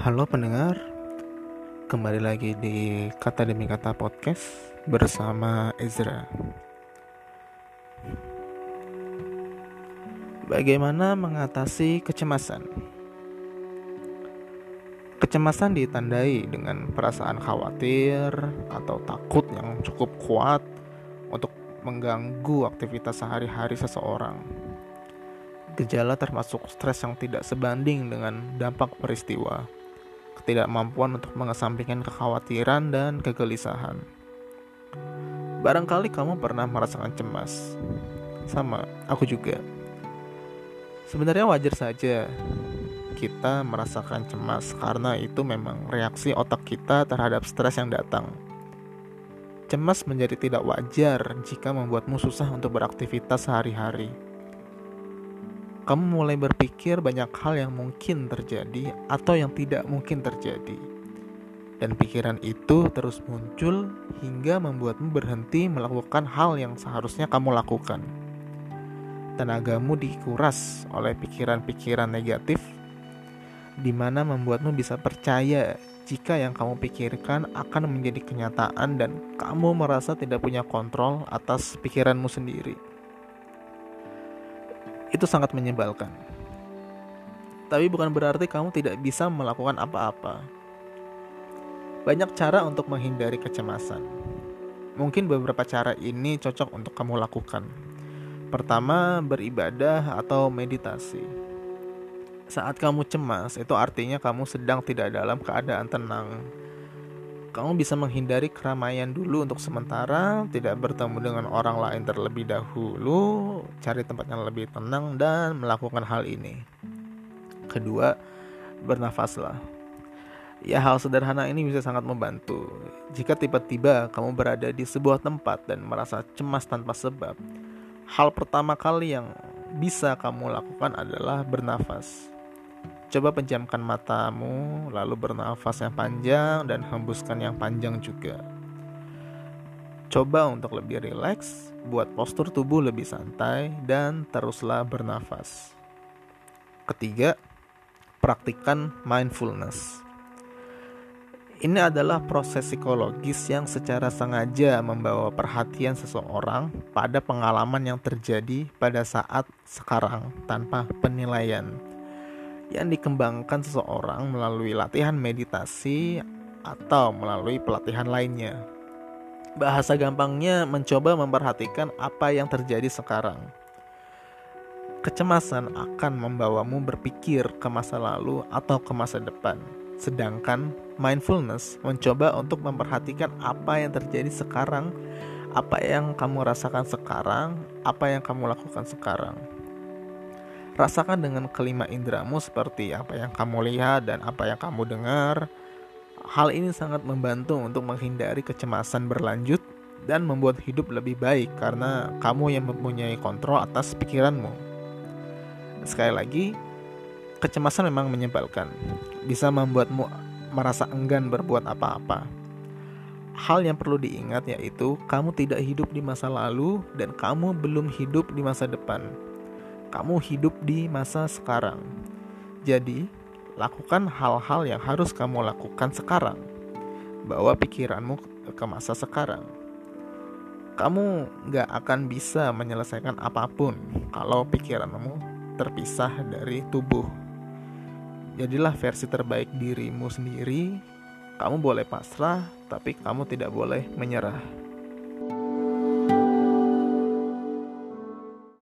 Halo pendengar, kembali lagi di Kata Demi Kata Podcast bersama Ezra. Bagaimana mengatasi kecemasan? Kecemasan ditandai dengan perasaan khawatir atau takut yang cukup kuat untuk mengganggu aktivitas sehari-hari seseorang. Gejala termasuk stres yang tidak sebanding dengan dampak peristiwa, ketidakmampuan untuk mengesampingkan kekhawatiran dan kegelisahan. Barangkali kamu pernah merasakan cemas. Sama, aku juga. Sebenarnya wajar saja kita merasakan cemas karena itu memang reaksi otak kita terhadap stres yang datang. Cemas menjadi tidak wajar jika membuatmu susah untuk beraktivitas sehari-hari. Kamu mulai berpikir banyak hal yang mungkin terjadi atau yang tidak mungkin terjadi. Dan pikiran itu terus muncul hingga membuatmu berhenti melakukan hal yang seharusnya kamu lakukan. Tenagamu dikuras oleh pikiran-pikiran negatif, di mana membuatmu bisa percaya jika yang kamu pikirkan akan menjadi kenyataan dan kamu merasa tidak punya kontrol atas pikiranmu sendiri. Itu sangat menyebalkan. Tapi bukan berarti kamu tidak bisa melakukan apa-apa. Banyak cara untuk menghindari kecemasan. Mungkin beberapa cara ini cocok untuk kamu lakukan. Pertama, beribadah atau meditasi. Saat kamu cemas, itu artinya kamu sedang tidak dalam keadaan tenang. Kamu bisa menghindari keramaian dulu untuk sementara, tidak bertemu dengan orang lain terlebih dahulu, cari tempat yang lebih tenang dan melakukan hal ini. Kedua, bernafaslah. Ya, hal sederhana ini bisa sangat membantu. Jika tiba-tiba kamu berada di sebuah tempat dan merasa cemas tanpa sebab, hal pertama kali yang bisa kamu lakukan adalah bernafas. Coba pejamkan matamu, lalu bernafas yang panjang dan hembuskan yang panjang juga. Coba untuk lebih rileks, buat postur tubuh lebih santai, dan teruslah bernafas. Ketiga, praktikkan mindfulness. Ini adalah proses psikologis yang secara sengaja membawa perhatian seseorang pada pengalaman yang terjadi pada saat sekarang tanpa penilaian, yang dikembangkan seseorang melalui latihan meditasi atau melalui pelatihan lainnya. Bahasa gampangnya, mencoba memperhatikan apa yang terjadi sekarang. Kecemasan akan membawamu berpikir ke masa lalu atau ke masa depan. Sedangkan mindfulness mencoba untuk memperhatikan apa yang terjadi sekarang, apa yang kamu rasakan sekarang, apa yang kamu lakukan sekarang. Rasakan dengan kelima indramu seperti apa yang kamu lihat dan apa yang kamu dengar. Hal ini sangat membantu untuk menghindari kecemasan berlanjut dan membuat hidup lebih baik karena kamu yang mempunyai kontrol atas pikiranmu. Sekali lagi, kecemasan memang menyebalkan, bisa membuatmu merasa enggan berbuat apa-apa. Hal yang perlu diingat yaitu kamu tidak hidup di masa lalu dan kamu belum hidup di masa depan. Kamu hidup di masa sekarang. Jadi, lakukan hal-hal yang harus kamu lakukan sekarang. Bawa pikiranmu ke masa sekarang. Kamu gak akan bisa menyelesaikan apapun kalau pikiranmu terpisah dari tubuh. Jadilah versi terbaik dirimu sendiri. Kamu boleh pasrah, tapi kamu tidak boleh menyerah.